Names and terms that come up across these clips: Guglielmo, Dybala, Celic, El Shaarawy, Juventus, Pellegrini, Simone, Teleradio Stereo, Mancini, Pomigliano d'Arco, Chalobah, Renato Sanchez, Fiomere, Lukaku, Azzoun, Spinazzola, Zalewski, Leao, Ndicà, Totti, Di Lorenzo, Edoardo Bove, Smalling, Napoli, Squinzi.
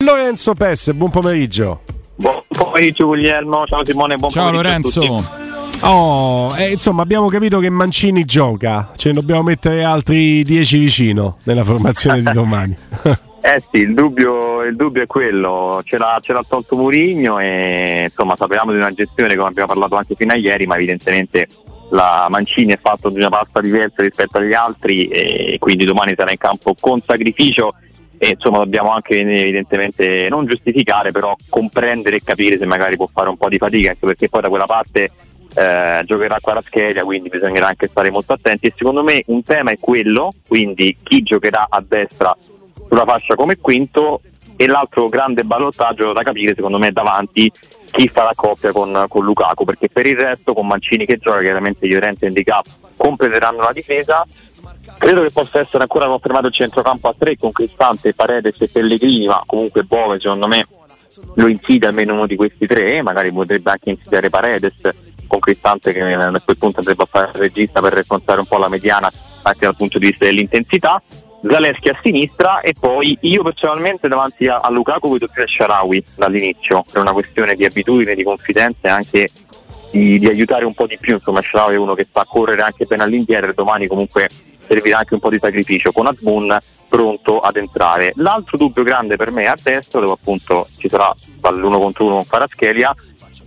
Lorenzo Pes, buon pomeriggio. Buon pomeriggio Guglielmo, ciao Simone, ciao Lorenzo. A tutti. Insomma, abbiamo capito che Mancini gioca, ce ne dobbiamo mettere altri 10 vicino nella formazione di domani. Sì, il dubbio è quello, ce l'ha tolto Mourinho e insomma sapevamo di una gestione, come abbiamo parlato anche fino a ieri, ma evidentemente la Mancini è fatto di una pasta diversa rispetto agli altri e quindi domani sarà in campo con sacrificio. E insomma dobbiamo anche evidentemente non giustificare, però comprendere e capire se magari può fare un po' di fatica, anche perché poi da quella parte giocherà Kvaratskhelia, quindi bisognerà anche stare molto attenti. E secondo me un tema è quello, quindi chi giocherà a destra sulla fascia come quinto, e l'altro grande ballottaggio da capire secondo me è davanti chi farà coppia con Lukaku, perché per il resto con Mancini che gioca chiaramente Di Lorenzo e Di Cap completeranno la difesa. Credo che possa essere ancora confermato il centrocampo a tre con Cristante, Paredes e Pellegrini, ma comunque Bove secondo me lo insidia almeno uno di questi tre, magari potrebbe anche insidiare Paredes con Cristante che a quel punto andrebbe a fare il regista per raccontare un po' la mediana anche dal punto di vista dell'intensità, Zalewski a sinistra e poi io personalmente davanti a Lukaku vedo più El Shaarawy dall'inizio, per una questione di abitudine, di confidenza e anche di aiutare un po' di più, insomma El Shaarawy è uno che sa correre anche appena all'indietro e domani comunque servirà anche un po' di sacrificio con Azzoun pronto ad entrare. L'altro dubbio grande per me è a destra, dove appunto ci sarà dall'1 contro 1 con Kvaratskhelia,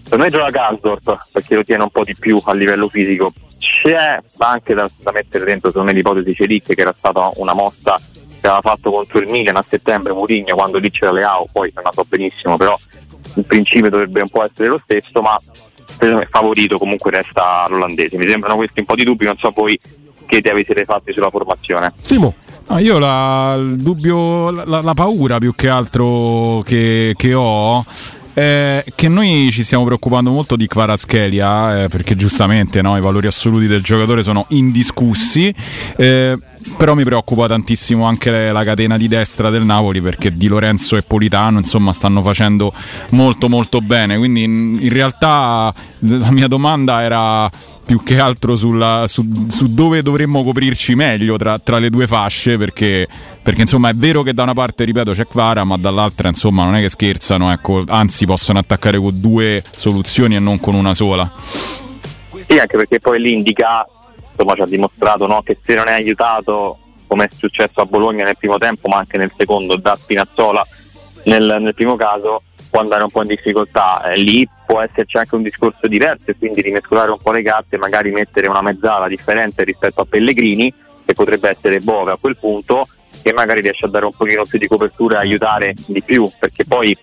per me gioca Gasdorp perché lo tiene un po' di più a livello fisico, c'è anche da mettere dentro secondo me l'ipotesi Celic, che era stata una mossa che aveva fatto contro il Milan a settembre Mourinho, quando lì c'era Leao, poi non andò benissimo, però il principio dovrebbe un po' essere lo stesso, ma favorito comunque resta l'olandese. Mi sembrano questi un po' di dubbi, non so voi che idea vi siete fatti sulla formazione. Simo. No, io il dubbio, la paura più che altro che ho è che noi ci stiamo preoccupando molto di Kvaratskhelia, perché giustamente no, i valori assoluti del giocatore sono indiscussi, però mi preoccupa tantissimo anche la catena di destra del Napoli, perché Di Lorenzo e Politano insomma stanno facendo molto molto bene, quindi in realtà la mia domanda era più che altro su dove dovremmo coprirci meglio tra le due fasce, perché insomma è vero che da una parte, ripeto, c'è Kvara, ma dall'altra insomma non è che scherzano, ecco, anzi possono attaccare con due soluzioni e non con una sola. Sì, anche perché poi l'Indica insomma ci ha dimostrato, no, che se non è aiutato, come è successo a Bologna nel primo tempo ma anche nel secondo da Spinazzola nel primo caso, può andare un po' in difficoltà, lì può esserci anche un discorso diverso e quindi rimescolare un po' le carte, magari mettere una mezzala differente rispetto a Pellegrini, che potrebbe essere Bove a quel punto, che magari riesce a dare un pochino più di copertura e aiutare di più, perché poi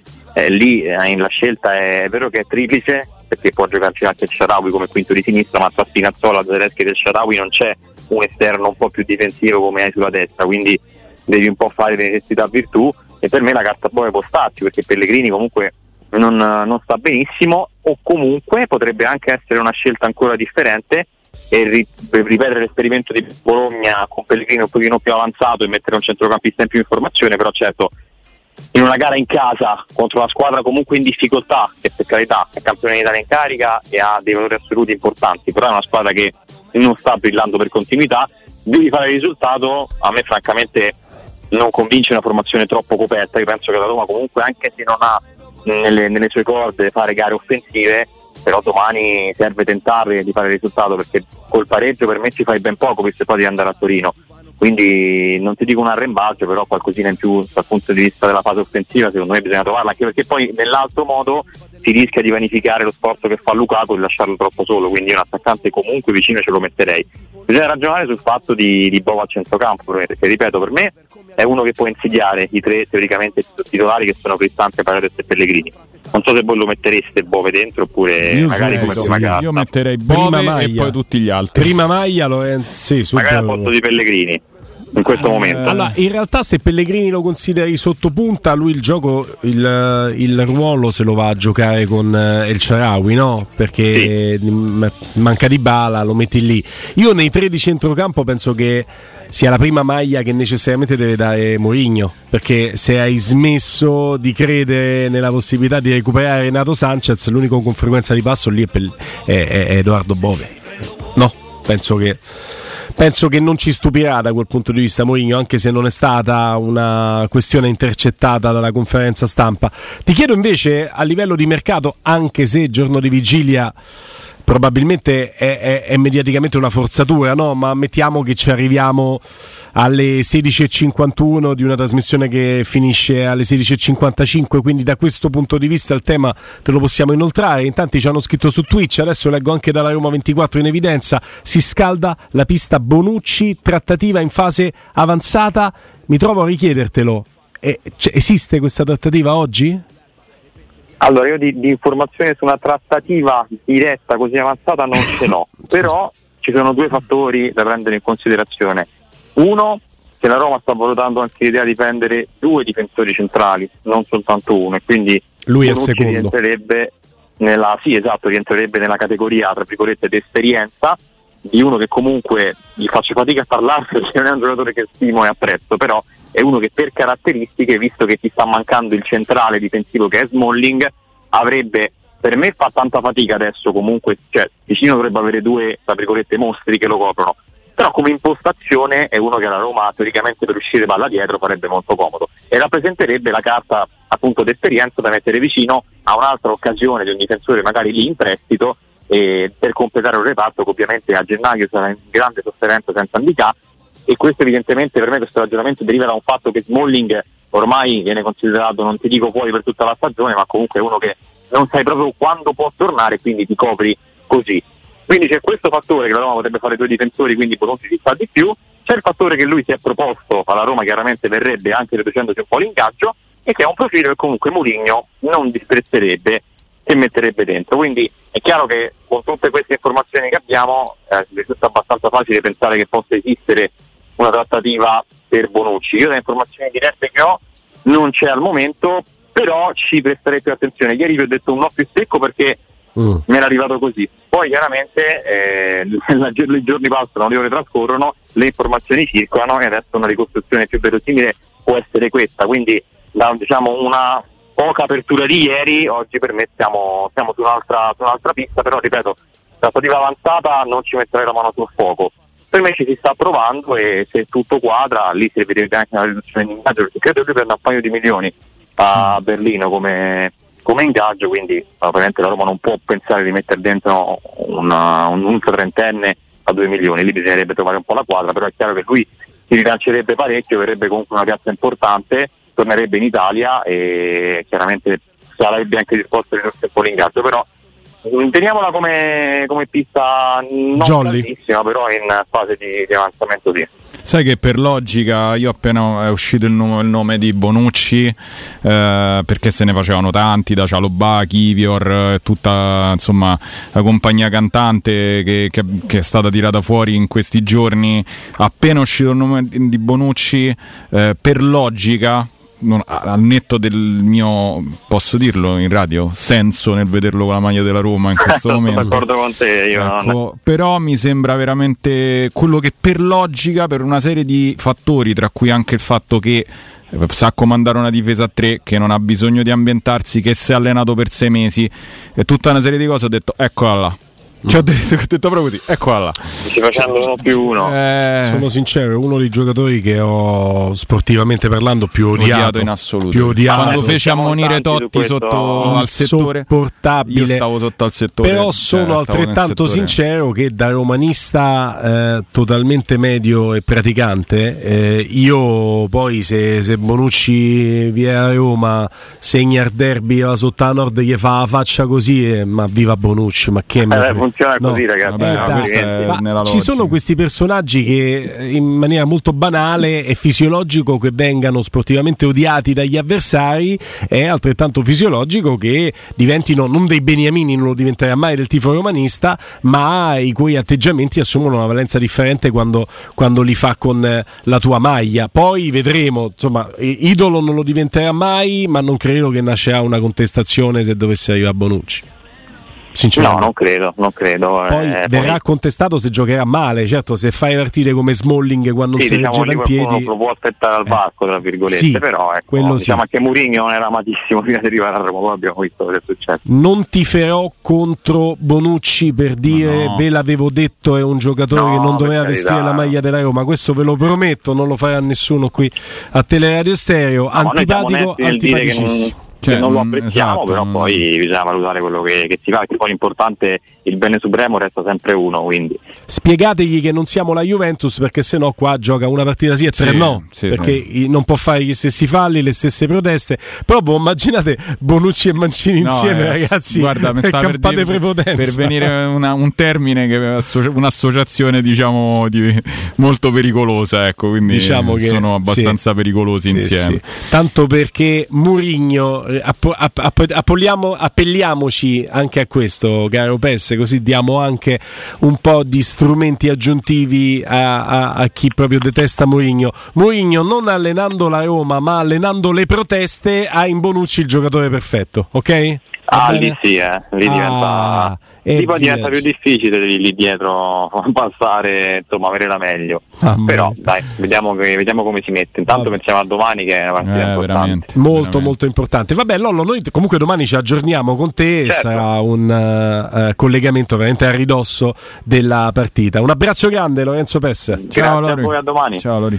lì la scelta è vero che è triplice, perché può giocarci anche El Shaarawy come quinto di sinistra, ma tra Spinazzola, Zalewski e El Shaarawy non c'è un esterno un po' più difensivo come hai sulla destra, quindi devi un po' fare le necessità virtù. E per me la carta Bove può starci, perché Pellegrini comunque non sta benissimo, o comunque potrebbe anche essere una scelta ancora differente e ripetere l'esperimento di Bologna con Pellegrini un pochino più avanzato e mettere un centrocampista in più in formazione, però certo in una gara in casa contro una squadra comunque in difficoltà, che per carità è campione d'Italia in carica e ha dei valori assoluti importanti, però è una squadra che non sta brillando per continuità, devi fare il risultato. A me francamente non convince una formazione troppo coperta. Io penso che la Roma comunque, anche se non ha nelle sue corde fare gare offensive, però domani serve tentare di fare il risultato, perché col pareggio per me ci fai ben poco, visto poi di andare a Torino. Quindi non ti dico un arrembaggio, però qualcosina in più dal punto di vista della fase offensiva secondo me bisogna trovarla, anche perché poi nell'altro modo si rischia di vanificare lo sforzo che fa Lukaku e lasciarlo troppo solo, quindi un attaccante comunque vicino ce lo metterei. Bisogna ragionare sul fatto di Bove al centrocampo, perché ripeto, per me è uno che può insidiare i tre teoricamente titolari che sono Cristante, Paredes e Pellegrini. Non so se voi lo mettereste Bove dentro oppure io magari come prima carta. Io metterei Bove prima e poi tutti gli altri. Prima maglia lo è, sì, magari al posto di Pellegrini in questo momento. Allora, in realtà se Pellegrini lo consideri sottopunta, lui il gioco, il ruolo se lo va a giocare con El Shaarawy, no? Perché sì, manca Dybala, lo metti lì. Io nei 13 centrocampo penso che sia la prima maglia che necessariamente deve dare Mourinho, perché se hai smesso di credere nella possibilità di recuperare Renato Sanchez, l'unico con frequenza di passo lì è Edoardo Bove, no? Penso che non ci stupirà da quel punto di vista Mourinho, anche se non è stata una questione intercettata dalla conferenza stampa. Ti chiedo invece a livello di mercato, anche se giorno di vigilia probabilmente è mediaticamente una forzatura, no? Ma mettiamo che ci arriviamo alle 16.51 di una trasmissione che finisce alle 16.55, quindi da questo punto di vista il tema te lo possiamo inoltrare. In tanti ci hanno scritto su Twitch, adesso leggo anche dalla Roma 24 in evidenza: si scalda la pista Bonucci, trattativa in fase avanzata. Mi trovo a richiedertelo, esiste questa trattativa oggi? Allora, io di informazione su una trattativa diretta così avanzata non ce l'ho, però ci sono due fattori da prendere in considerazione. Uno, che la Roma sta valutando anche l'idea di prendere due difensori centrali, non soltanto uno, e quindi lui è il secondo. Rientrerebbe nella categoria tra virgolette d'esperienza di uno che comunque gli faccio fatica a parlare, perché non è un giocatore che stimo e apprezzo, però è uno che per caratteristiche, visto che ti sta mancando il centrale difensivo che è Smalling, avrebbe, per me fa tanta fatica adesso comunque, cioè vicino dovrebbe avere due, tra virgolette, mostri che lo coprono, però come impostazione è uno che alla Roma teoricamente per uscire palla dietro farebbe molto comodo e rappresenterebbe la carta appunto d'esperienza da mettere vicino a un'altra occasione di un difensore magari lì in prestito, e per completare un reparto che ovviamente a gennaio sarà in grande sofferenza senza Ndicà. E questo evidentemente, per me questo ragionamento deriva da un fatto che Smalling ormai viene considerato, non ti dico fuori per tutta la stagione, ma comunque è uno che non sai proprio quando può tornare, quindi ti copri così. Quindi c'è questo fattore che la Roma potrebbe fare due difensori, quindi Bonucci si fa di più, c'è il fattore che lui si è proposto alla Roma, chiaramente verrebbe anche riducendosi un po' l'ingaggio, e che è un profilo che comunque Mourinho non disprezzerebbe e metterebbe dentro. Quindi è chiaro che con tutte queste informazioni che abbiamo risulta abbastanza facile pensare che possa esistere una trattativa per Bonucci. Io le informazioni dirette che ho non c'è al momento, però ci presterei più attenzione. Ieri vi ho detto un no più secco perché me era arrivato così, poi chiaramente i giorni passano, le ore trascorrono, le informazioni circolano e adesso una ricostruzione più verosimile può essere questa. Quindi una poca apertura di ieri, oggi per me siamo su un'altra pista, però ripeto, trattativa avanzata non ci metterei la mano sul fuoco. Per me ci si sta provando e se tutto quadra lì servirebbe anche una riduzione di ingaggio, perché credo che perda un paio di milioni a Berlino come ingaggio, quindi ovviamente la Roma non può pensare di mettere dentro un ultratrentenne a 2 milioni, lì bisognerebbe trovare un po' la quadra, però è chiaro che lui si rilancerebbe parecchio, verrebbe comunque una piazza importante, tornerebbe in Italia e chiaramente sarebbe anche disposto a ridurre un po' l'ingaggio, però teniamola come pista non tantissima, però in fase di avanzamento sì. Sai che per logica io appena è uscito il nome di Bonucci, perché se ne facevano tanti, da Chalobah, Kivior, tutta insomma la compagnia cantante che è stata tirata fuori in questi giorni, appena è uscito il nome di Bonucci, per logica, al netto del mio, posso dirlo in radio, senso nel vederlo con la maglia della Roma in questo momento, sono d'accordo con te, io ecco, però mi sembra veramente quello che per logica, per una serie di fattori tra cui anche il fatto che sa comandare una difesa a tre, che non ha bisogno di ambientarsi, che si è allenato per 6 mesi e tutta una serie di cose. Ho detto eccola là, ho detto proprio così, eccola là, ci facendo 1+1. Sono sincero, uno dei giocatori che ho sportivamente parlando più odiato in assoluto, più odiato. Quando fece ammonire Totti sotto al settore, io stavo sotto al settore, però sono altrettanto sincero che da romanista totalmente medio e praticante, io poi se Bonucci viene a Roma, segna il derby alla Sottana Nord, gli fa la faccia così ma viva Bonucci, ma che funziona così, no, ragazzi. Ma ci sono questi personaggi che in maniera molto banale è fisiologico che vengano sportivamente odiati dagli avversari, è altrettanto fisiologico che diventino non dei beniamini, non lo diventerà mai del tifo romanista, ma i cui atteggiamenti assumono una valenza differente quando li fa con la tua maglia. Poi vedremo, insomma, idolo non lo diventerà mai, ma non credo che nascerà una contestazione se dovesse arrivare Bonucci. No, non credo. Poi verrà contestato se giocherà male, certo, se fai partire come Smalling quando sì, si reggeva in piedi lo può aspettare al varco, tra virgolette, sì, però ecco, diciamo sì. Anche Mourinho non era amatissimo prima di arrivare a Roma, poi abbiamo visto cosa è successo. Non tiferò contro Bonucci per dire no. Ve l'avevo detto, è un giocatore che non doveva vestire la maglia della Roma, questo ve lo prometto, non lo farà nessuno qui a Teleradio Stereo. Antipatico, antipaticissimo. Che non lo apprezziamo, esatto. Però poi bisogna valutare quello che si fa, perché poi l'importante, il bene supremo resta sempre uno, quindi spiegategli che non siamo la Juventus, perché sennò qua gioca una partita sì e tre sì, perché sì. Non può fare gli stessi falli, le stesse proteste. Però immaginate Bonucci e Mancini insieme, ragazzi, guarda, mi sta per venire un termine che un'associazione diciamo molto pericolosa, ecco, quindi diciamo che sono abbastanza pericolosi insieme. Sì. Tanto perché Mourinho appelliamoci anche a questo, caro Pes, così diamo anche un po' di strumenti aggiuntivi a chi proprio detesta Mourinho. Mourinho, non allenando la Roma ma allenando le proteste, ha in Bonucci il giocatore perfetto, ok? Diventa poi diventa più difficile lì dietro passare, insomma, avere la meglio. Però dai, vediamo come si mette. Intanto pensiamo a domani, che è una partita importante, molto importante. Vabbè, Lollo, noi comunque domani ci aggiorniamo con te, certo. Sarà un collegamento veramente a ridosso della partita. Un abbraccio grande, Lorenzo Pes. Grazie a voi, a domani. Ciao Lori.